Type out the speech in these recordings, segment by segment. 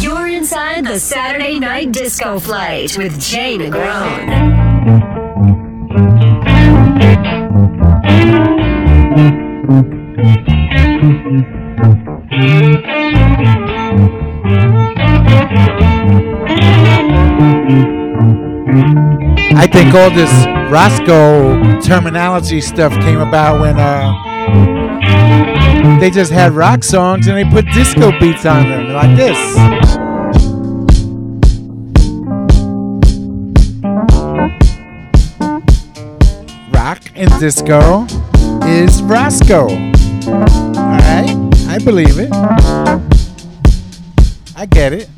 You're inside the Saturday Night Disco Flight with Jay Negron. I think all this Roscoe terminology stuff came about when they just had rock songs and they put disco beats on them like this. Rock and disco is Roscoe. Alright? I believe it. I get it.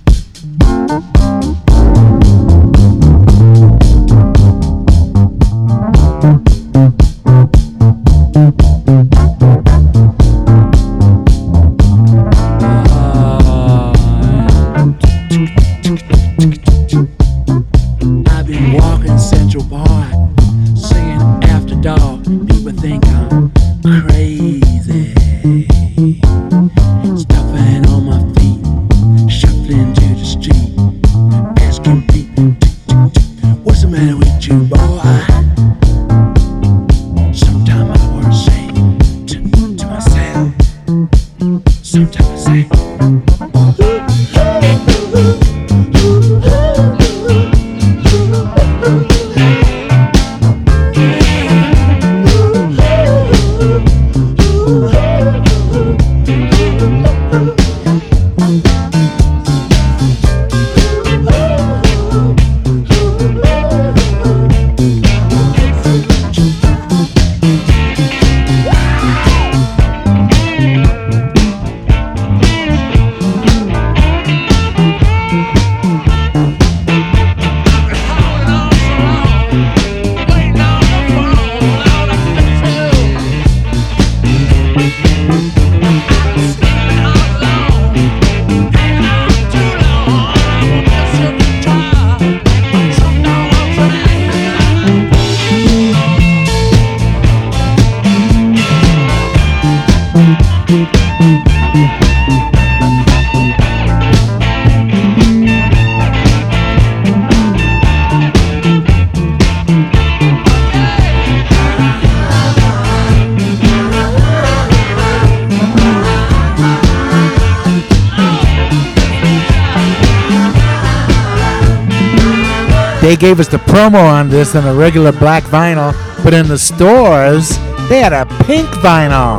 They gave us the promo on this on a regular black vinyl, but in the stores, they had a pink vinyl.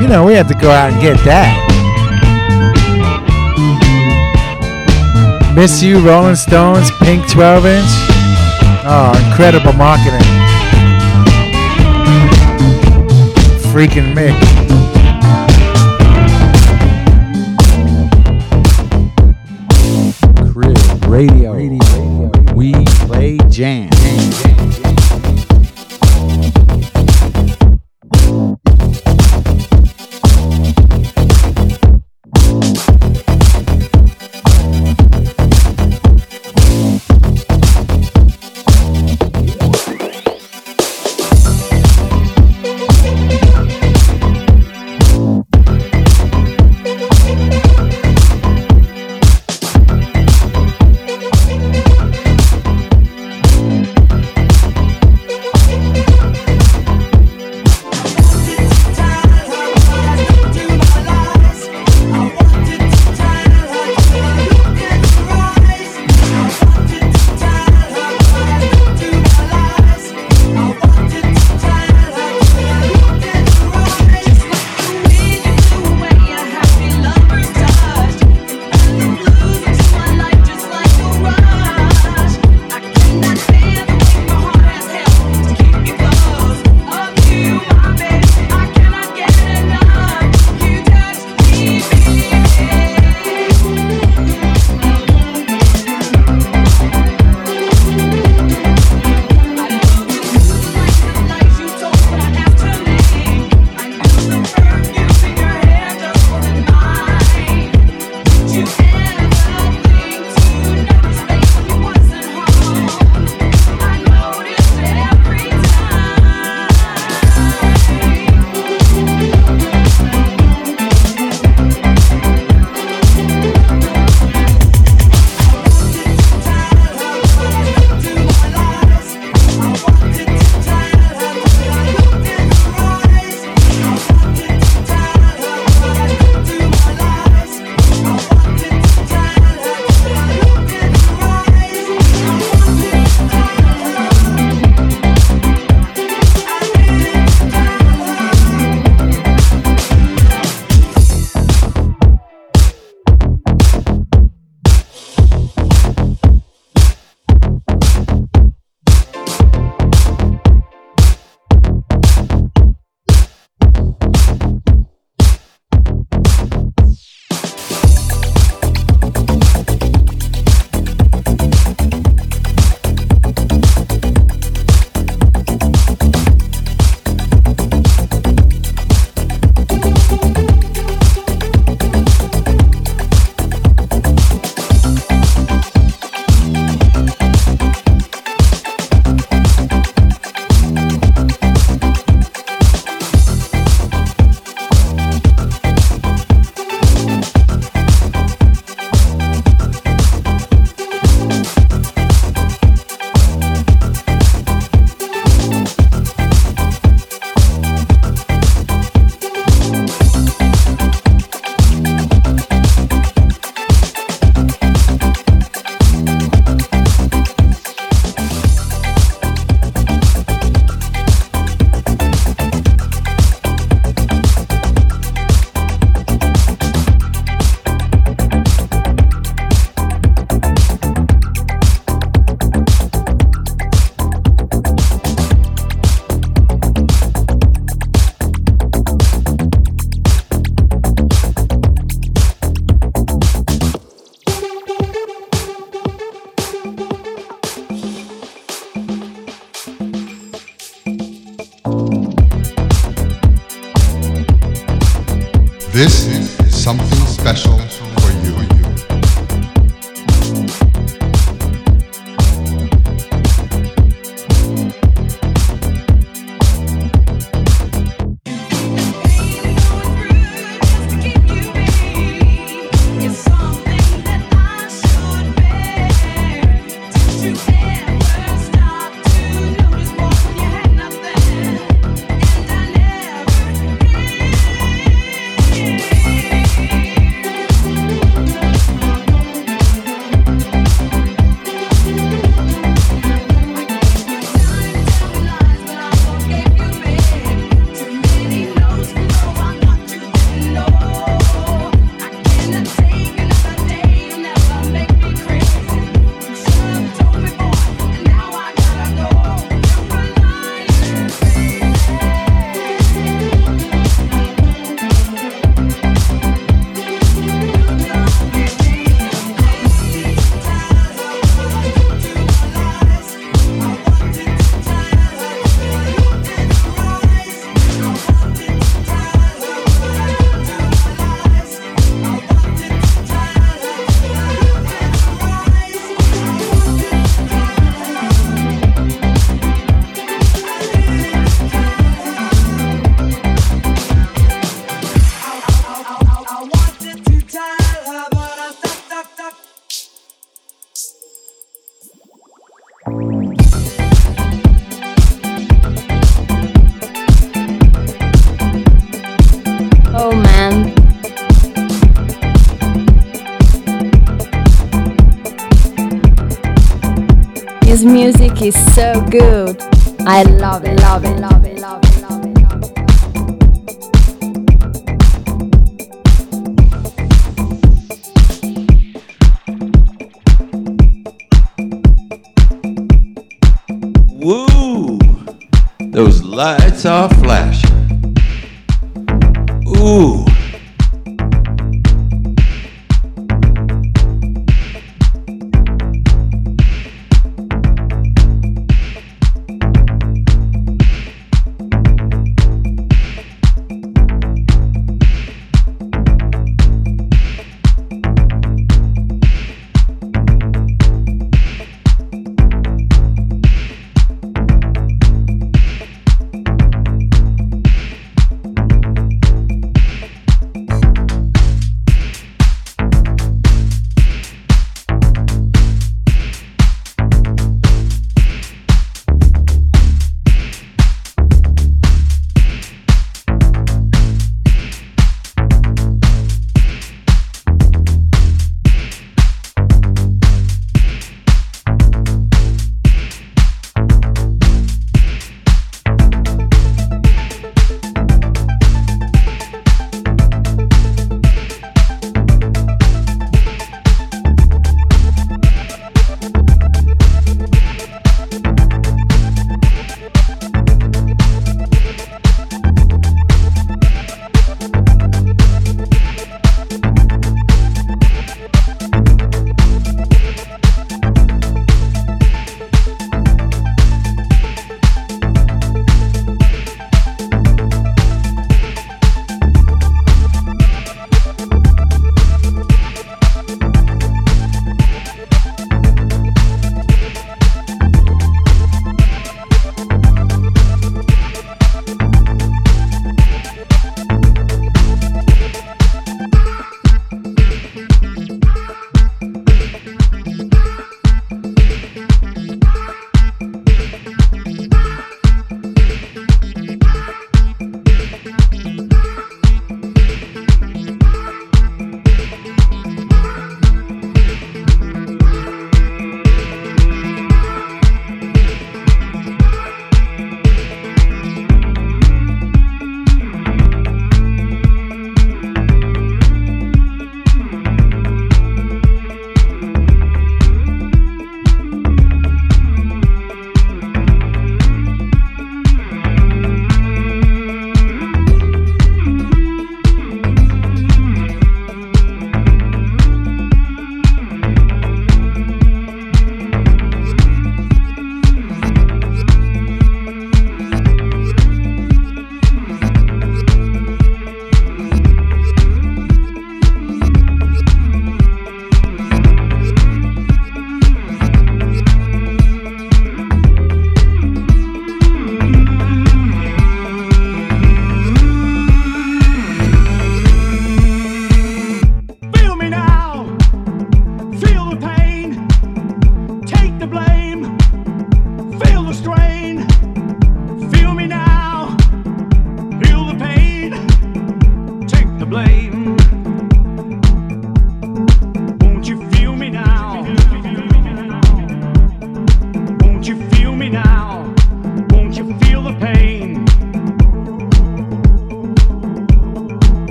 You know, we had to go out and get that. Miss You, Rolling Stones, pink 12-inch. Oh, incredible marketing. Freaking mix. This is something special for you. His music is so good. I love it, love it, love it, love it, love it, love it. Woo! Those lights are flashing. Ooh!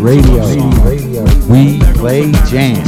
Radio. We play jam.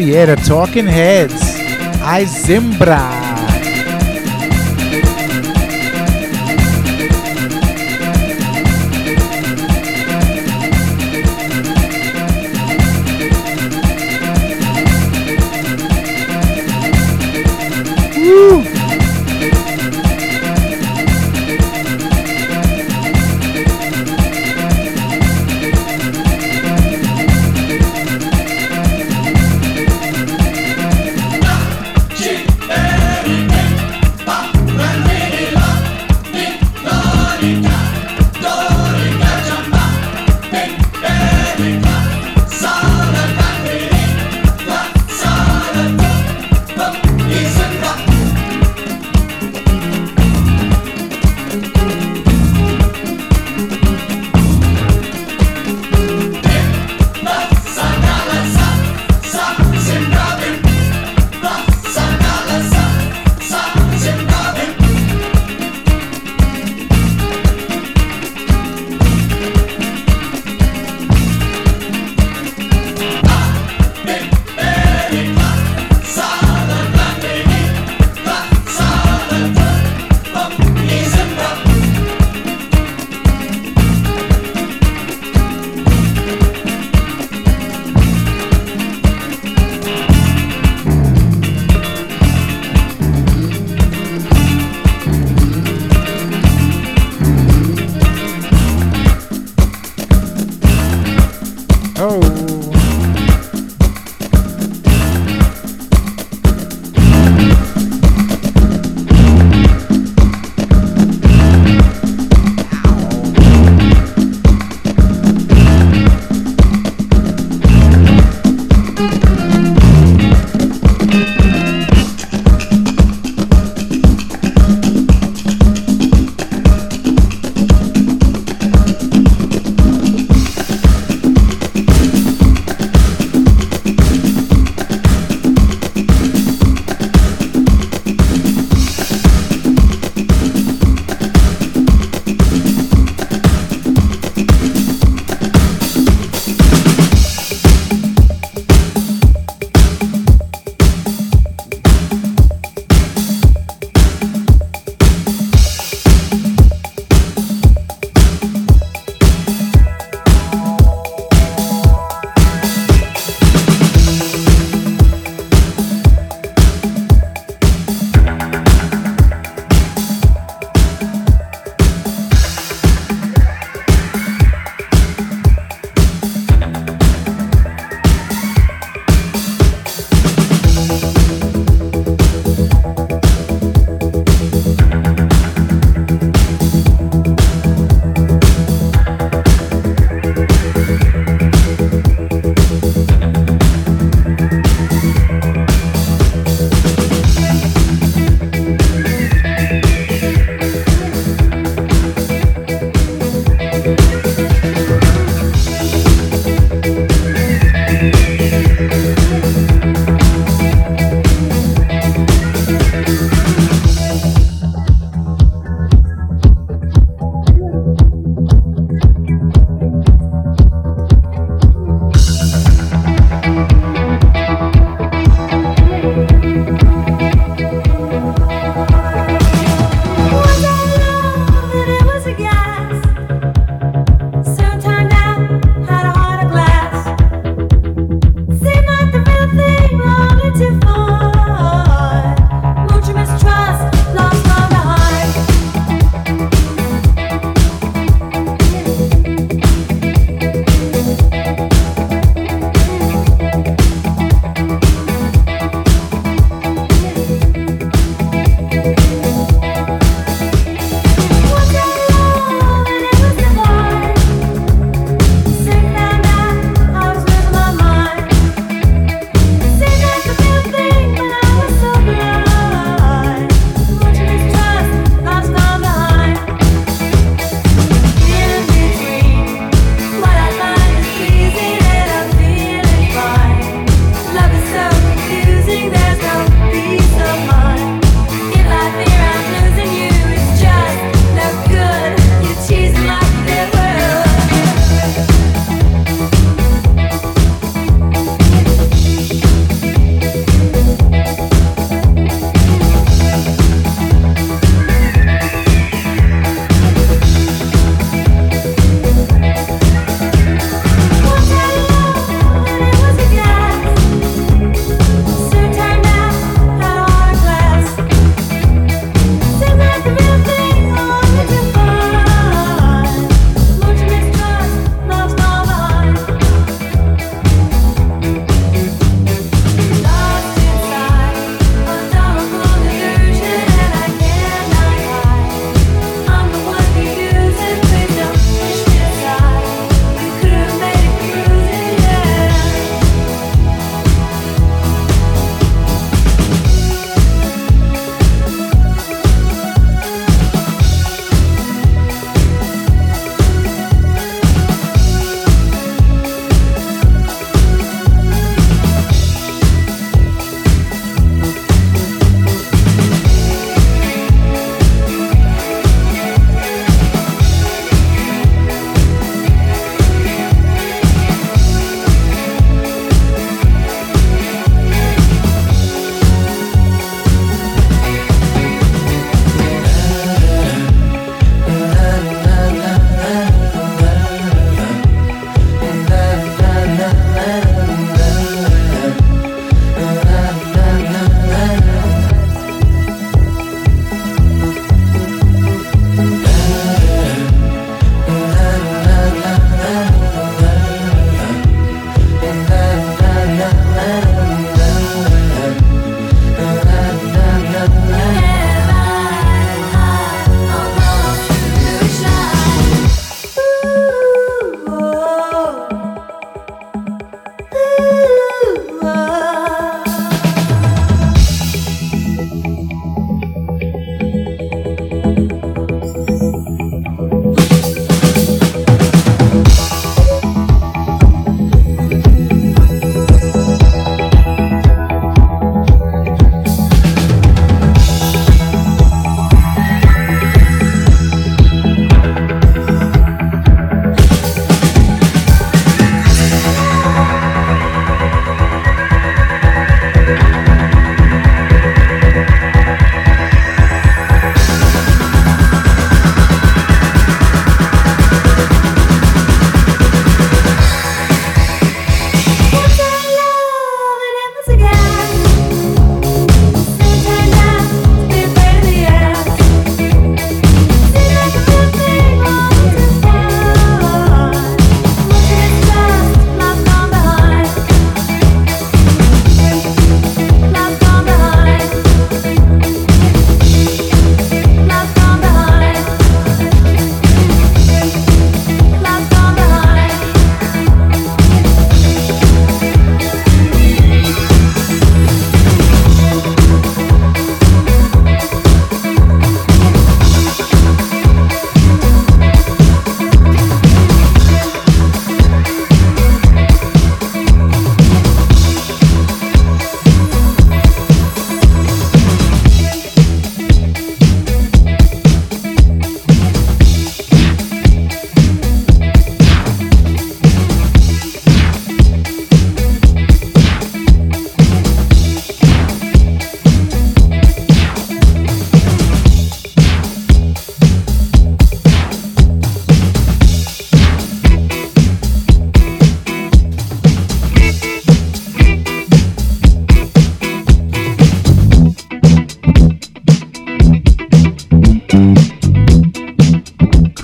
Yeah, the Talking Heads. Zimbra.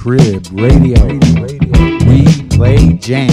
Crib Radio. We play jam.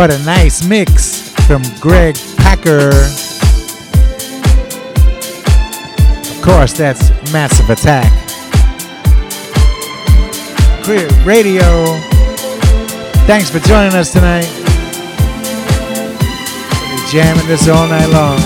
What a nice mix from Greg Packer. Of course, that's Massive Attack. CRIB Radio. Thanks for joining us tonight. We'll be jamming this all night long.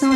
So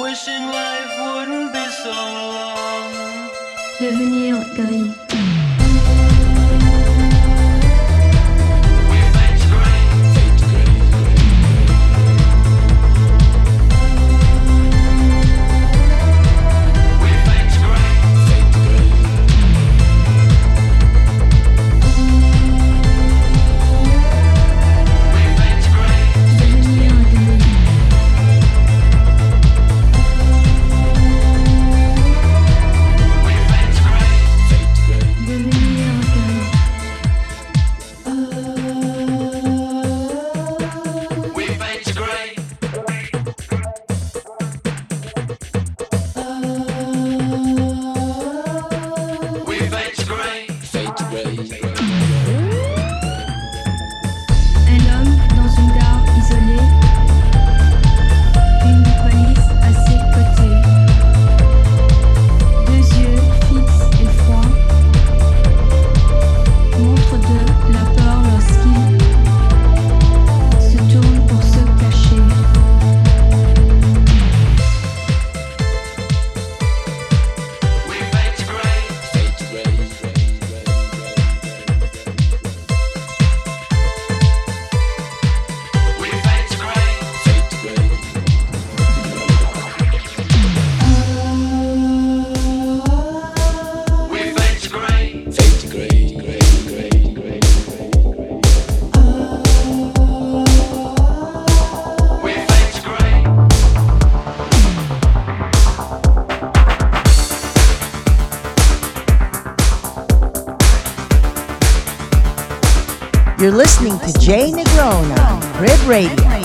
Wishing life wouldn't be so long. Devenir gris. You're listening to Jay Negron on CRIB Radio.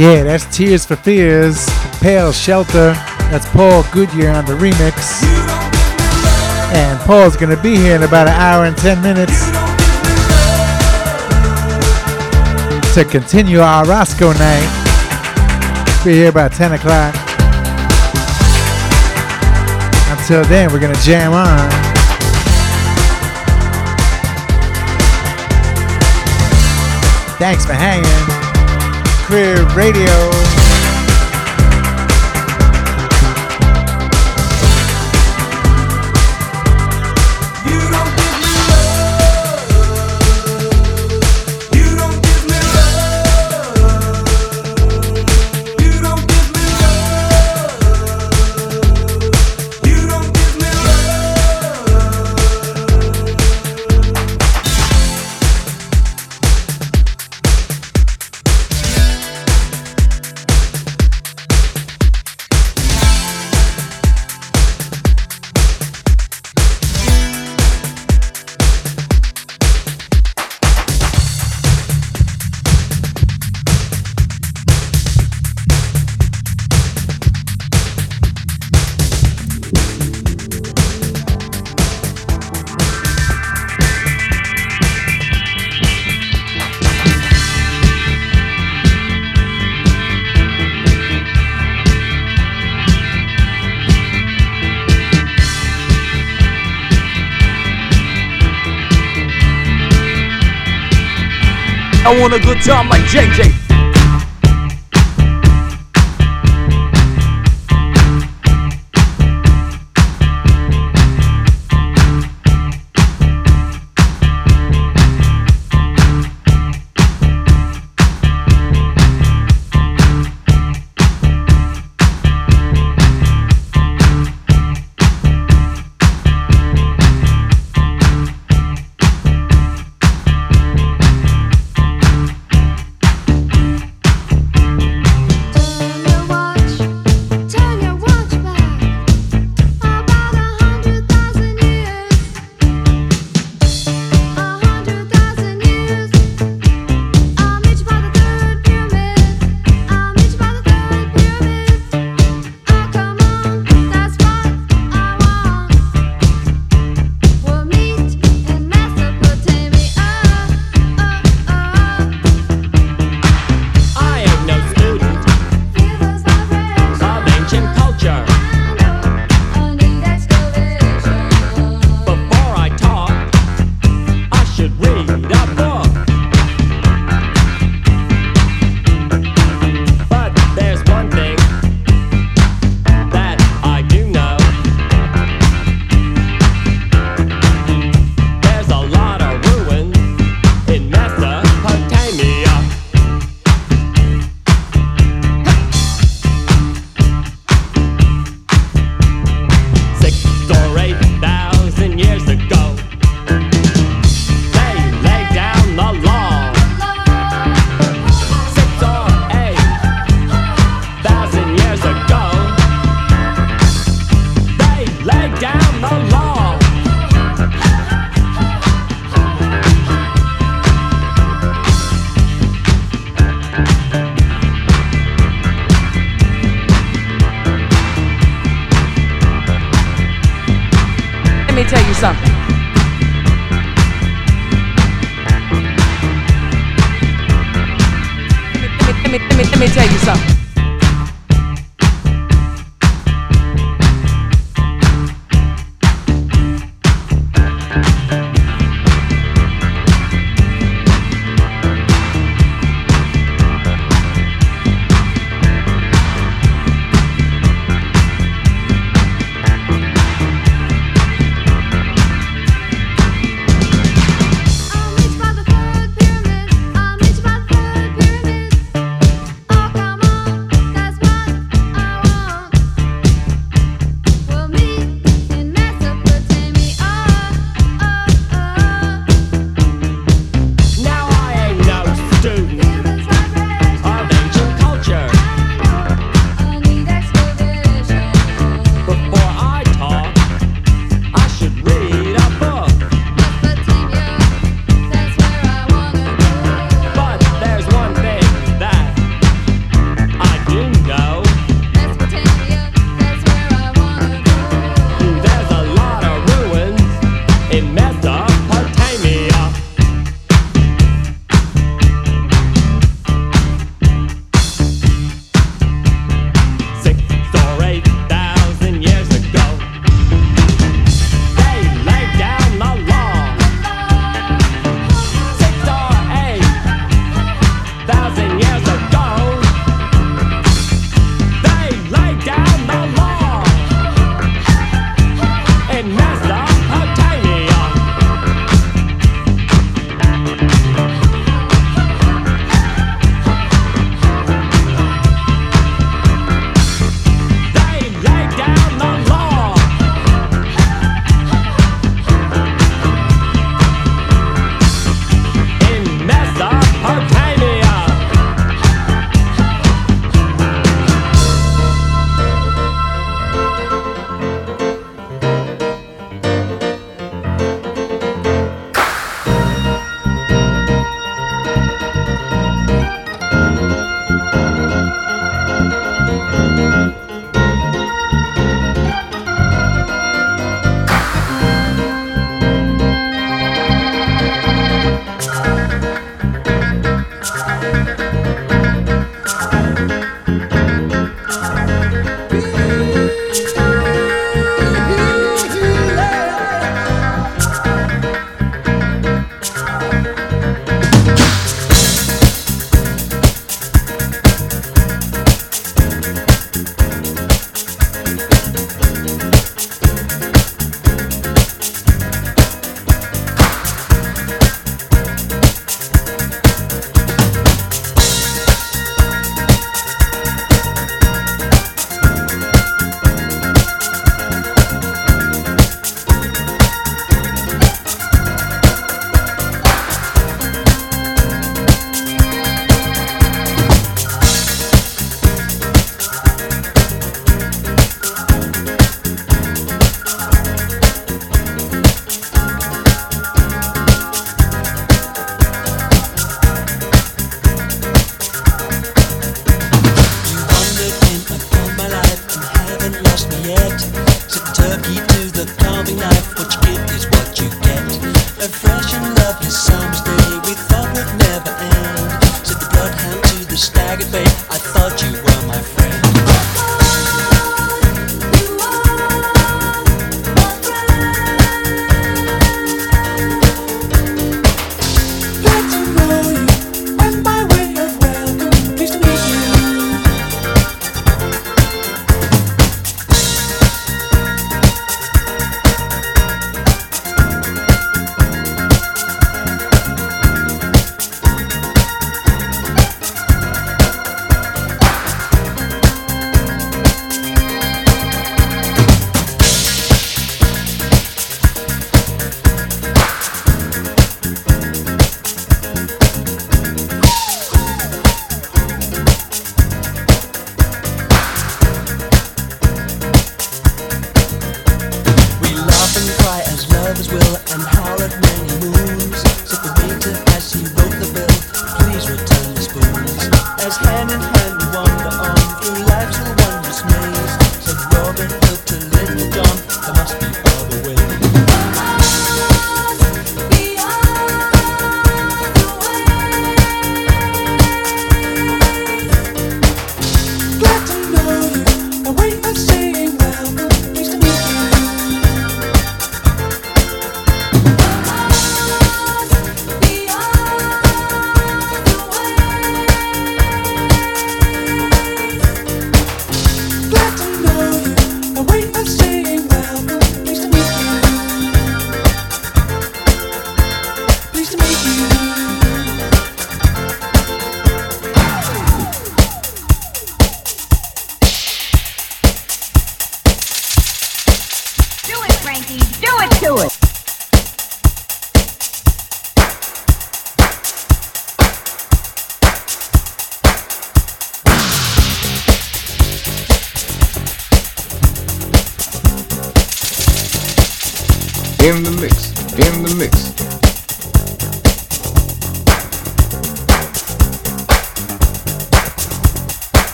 Yeah, that's Tears for Fears, Pale Shelter. That's Paul Goodyear on the remix. And Paul's going to be here in about an hour and 10 minutes to continue our Roscoe night. We're here about 10 o'clock. Until then, we're going to jam on. Thanks for hanging. CRIB Radio. I want a good time like JJ.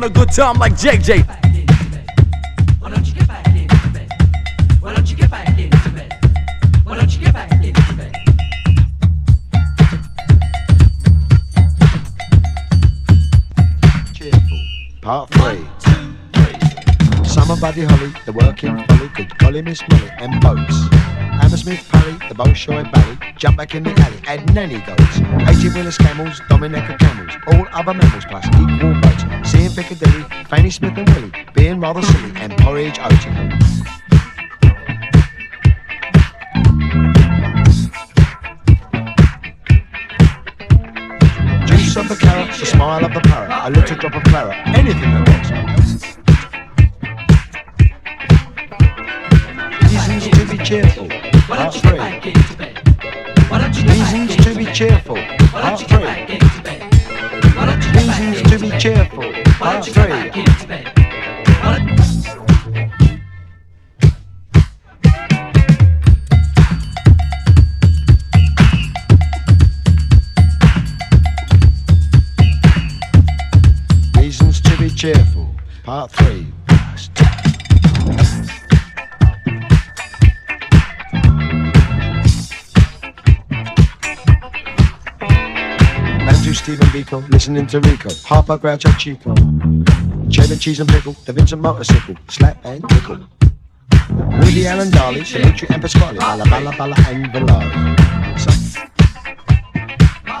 A good time like JJ. Why don't you get back into bed? Why don't you get back into bed? Why don't you get back into bed? Cheerful. Part 3. 1, 2, 3. Summer Buddy Holly, the working Holly, Big Golly Miss Molly, and boats. Hammersmith, Parry, the Bolshoi Valley, jump back in the alley, and nanny goats, 18-wheelers, camels, Dominica camels, all other mammals plus equal boats, seeing Piccadilly, Fanny Smith and Willie, being rather silly, and porridge oaten. Juice of the carrot, the smile of the parrot, a little drop of claret, anything that works. Reasons to be cheerful. Part 3. Reasons to be cheerful. Part 3. Reasons to be cheerful. Part 3. Reasons to be cheerful. Part 3. Stephen Biko, listening to Rico, Harper Grouch of Chico, Cheddar Cheese and Pickle, Da Vinci Motorcycle, Slap and Tickle, Woody Allen, Dali, Dimitri and Pasquale, Bala Bala Bala and Velari. So,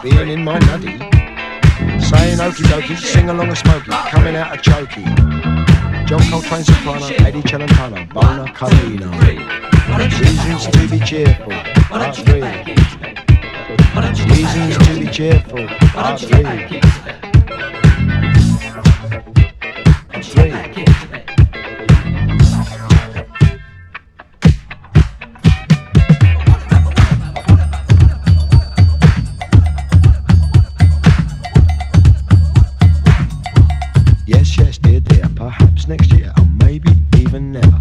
being in my nutty, saying okie dokie, sing along a smoky, coming out a chokey, John Coltrane soprano, Eddie Celentano, Bona Carlino. Reasons to be cheerful, part 3. Reasons to be cheerful. Part 3. Yes, yes, dear, dear. Perhaps next year, or maybe even never.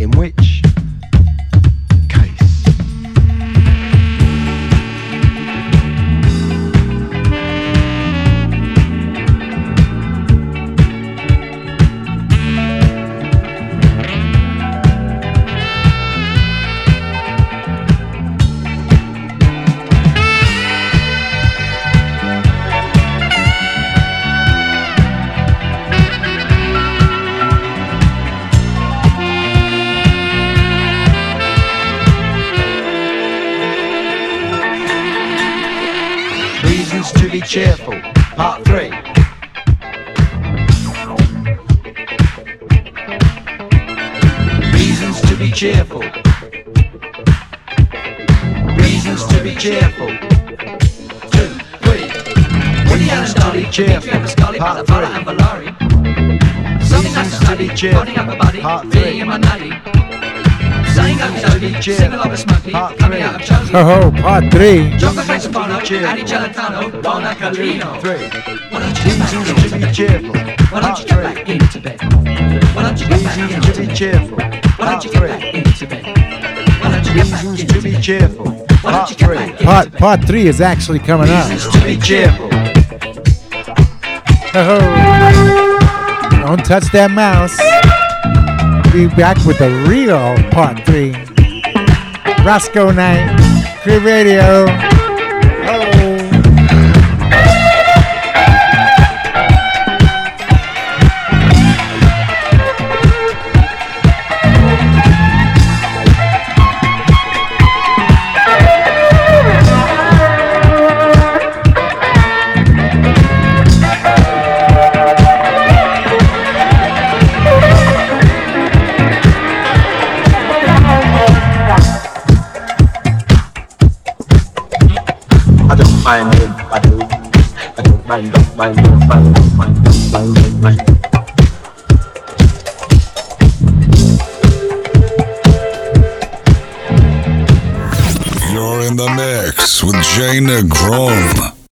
In which. Cheerful, part 3. Reasons to be cheerful. Reasons to be cheerful. 2, 3. Woody Allen, Dali, cheerful, part 3. Reasons to be cheerful, part 3. Oh, part 3. Reasons to be cheerful. Why don't you get back into bed? Why don't you get back into bed? Why don't you get back into bed? Reasons to be cheerful. Part 3. Part 3 is actually coming up. Reasons to be cheerful. Oh, don't touch that mouse. Be back with the real part 3. Roscoe night, CRIB Radio. Mine. You're in the mix with Jay Negron.